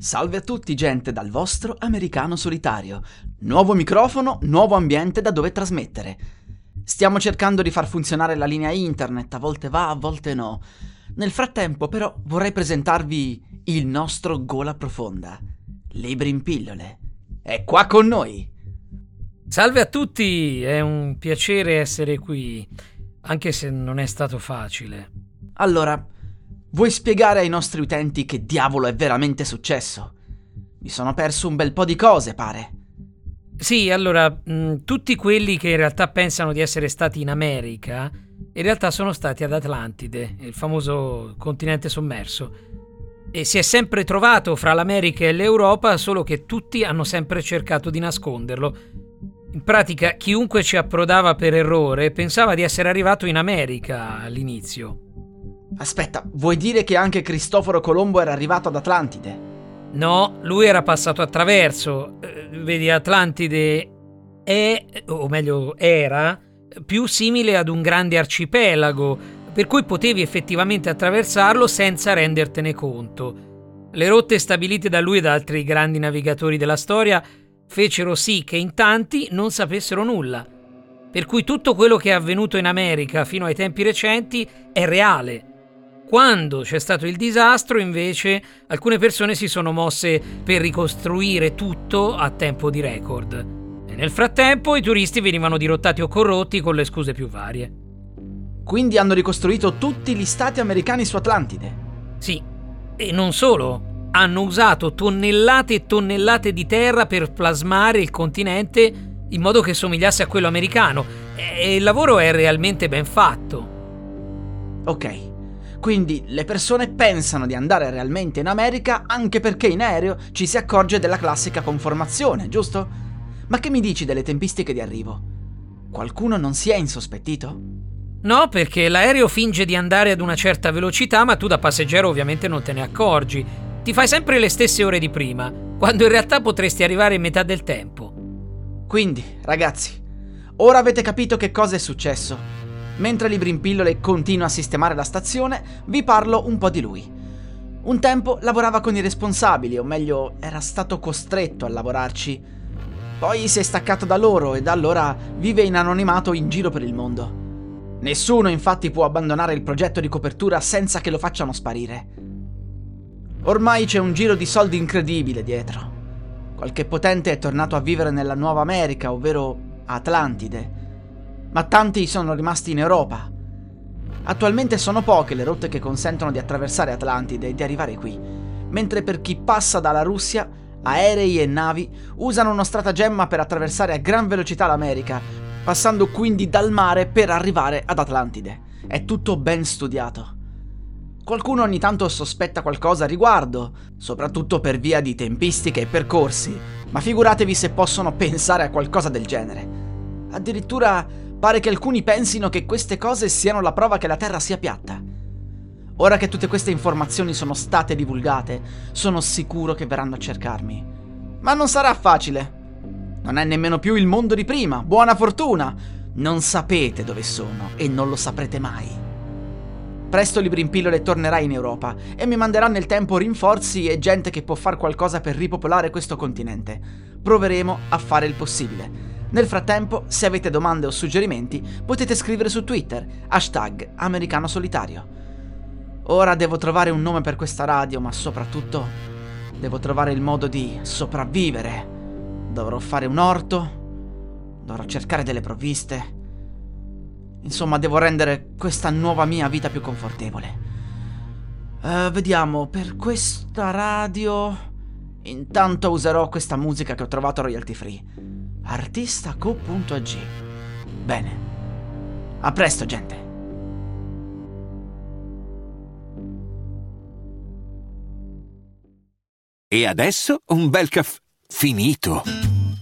Salve a tutti gente dal vostro Americano Solitario. Nuovo microfono, nuovo ambiente da dove trasmettere. Stiamo cercando di far funzionare la linea internet, a volte va, a volte no. Nel frattempo però vorrei presentarvi il nostro Gola Profonda, Libri in Pillole. È qua con noi! Salve a tutti, è un piacere essere qui, anche se non è stato facile. Allora, vuoi spiegare ai nostri utenti che diavolo è veramente successo? Mi sono perso un bel po' di cose, pare. Sì, allora, tutti quelli che in realtà pensano di essere stati in America, in realtà sono stati ad Atlantide, il famoso continente sommerso. E si è sempre trovato fra l'America e l'Europa, solo che tutti hanno sempre cercato di nasconderlo. In pratica, chiunque ci approdava per errore pensava di essere arrivato in America all'inizio. Aspetta, vuoi dire che anche Cristoforo Colombo era arrivato ad Atlantide? No, lui era passato attraverso. Vedi, Atlantide è, o meglio era, più simile ad un grande arcipelago, per cui potevi effettivamente attraversarlo senza rendertene conto. Le rotte stabilite da lui e da altri grandi navigatori della storia fecero sì che in tanti non sapessero nulla. Per cui tutto quello che è avvenuto in America fino ai tempi recenti è reale. Quando c'è stato il disastro, invece, alcune persone si sono mosse per ricostruire tutto a tempo di record. E nel frattempo i turisti venivano dirottati o corrotti con le scuse più varie. Quindi hanno ricostruito tutti gli stati americani su Atlantide? Sì, e non solo. Hanno usato tonnellate e tonnellate di terra per plasmare il continente in modo che somigliasse a quello americano. E il lavoro è realmente ben fatto. Ok. Quindi le persone pensano di andare realmente in America anche perché in aereo ci si accorge della classica conformazione, giusto? Ma che mi dici delle tempistiche di arrivo? Qualcuno non si è insospettito? No, perché l'aereo finge di andare ad una certa velocità, ma tu da passeggero ovviamente non te ne accorgi. Ti fai sempre le stesse ore di prima, quando in realtà potresti arrivare in metà del tempo. Quindi, ragazzi, ora avete capito che cosa è successo. Mentre Libri in Pillole continua a sistemare la stazione, vi parlo un po' di lui. Un tempo lavorava con i responsabili, o meglio, era stato costretto a lavorarci. Poi si è staccato da loro e da allora vive in anonimato in giro per il mondo. Nessuno infatti può abbandonare il progetto di copertura senza che lo facciano sparire. Ormai c'è un giro di soldi incredibile dietro. Qualche potente è tornato a vivere nella Nuova America, ovvero Atlantide. Ma tanti sono rimasti in Europa. Attualmente sono poche le rotte che consentono di attraversare Atlantide e di arrivare qui, mentre per chi passa dalla Russia, aerei e navi usano uno stratagemma per attraversare a gran velocità l'America, passando quindi dal mare per arrivare ad Atlantide. È tutto ben studiato. Qualcuno ogni tanto sospetta qualcosa a riguardo, soprattutto per via di tempistiche e percorsi, ma figuratevi se possono pensare a qualcosa del genere. Addirittura pare che alcuni pensino che queste cose siano la prova che la Terra sia piatta. Ora che tutte queste informazioni sono state divulgate, sono sicuro che verranno a cercarmi. Ma non sarà facile. Non è nemmeno più il mondo di prima. Buona fortuna! Non sapete dove sono e non lo saprete mai. Presto Libri in Pillole tornerà in Europa e mi manderà nel tempo rinforzi e gente che può far qualcosa per ripopolare questo continente. Proveremo a fare il possibile. Nel frattempo, se avete domande o suggerimenti, potete scrivere su Twitter, #AmericanoSolitario. Ora devo trovare un nome per questa radio, ma soprattutto devo trovare il modo di sopravvivere. Dovrò fare un orto, dovrò cercare delle provviste. Insomma, devo rendere questa nuova mia vita più confortevole. Vediamo, per questa radio intanto userò questa musica che ho trovato royalty free. Artista Co.ag. Bene. A presto, gente. E adesso un bel caffè finito.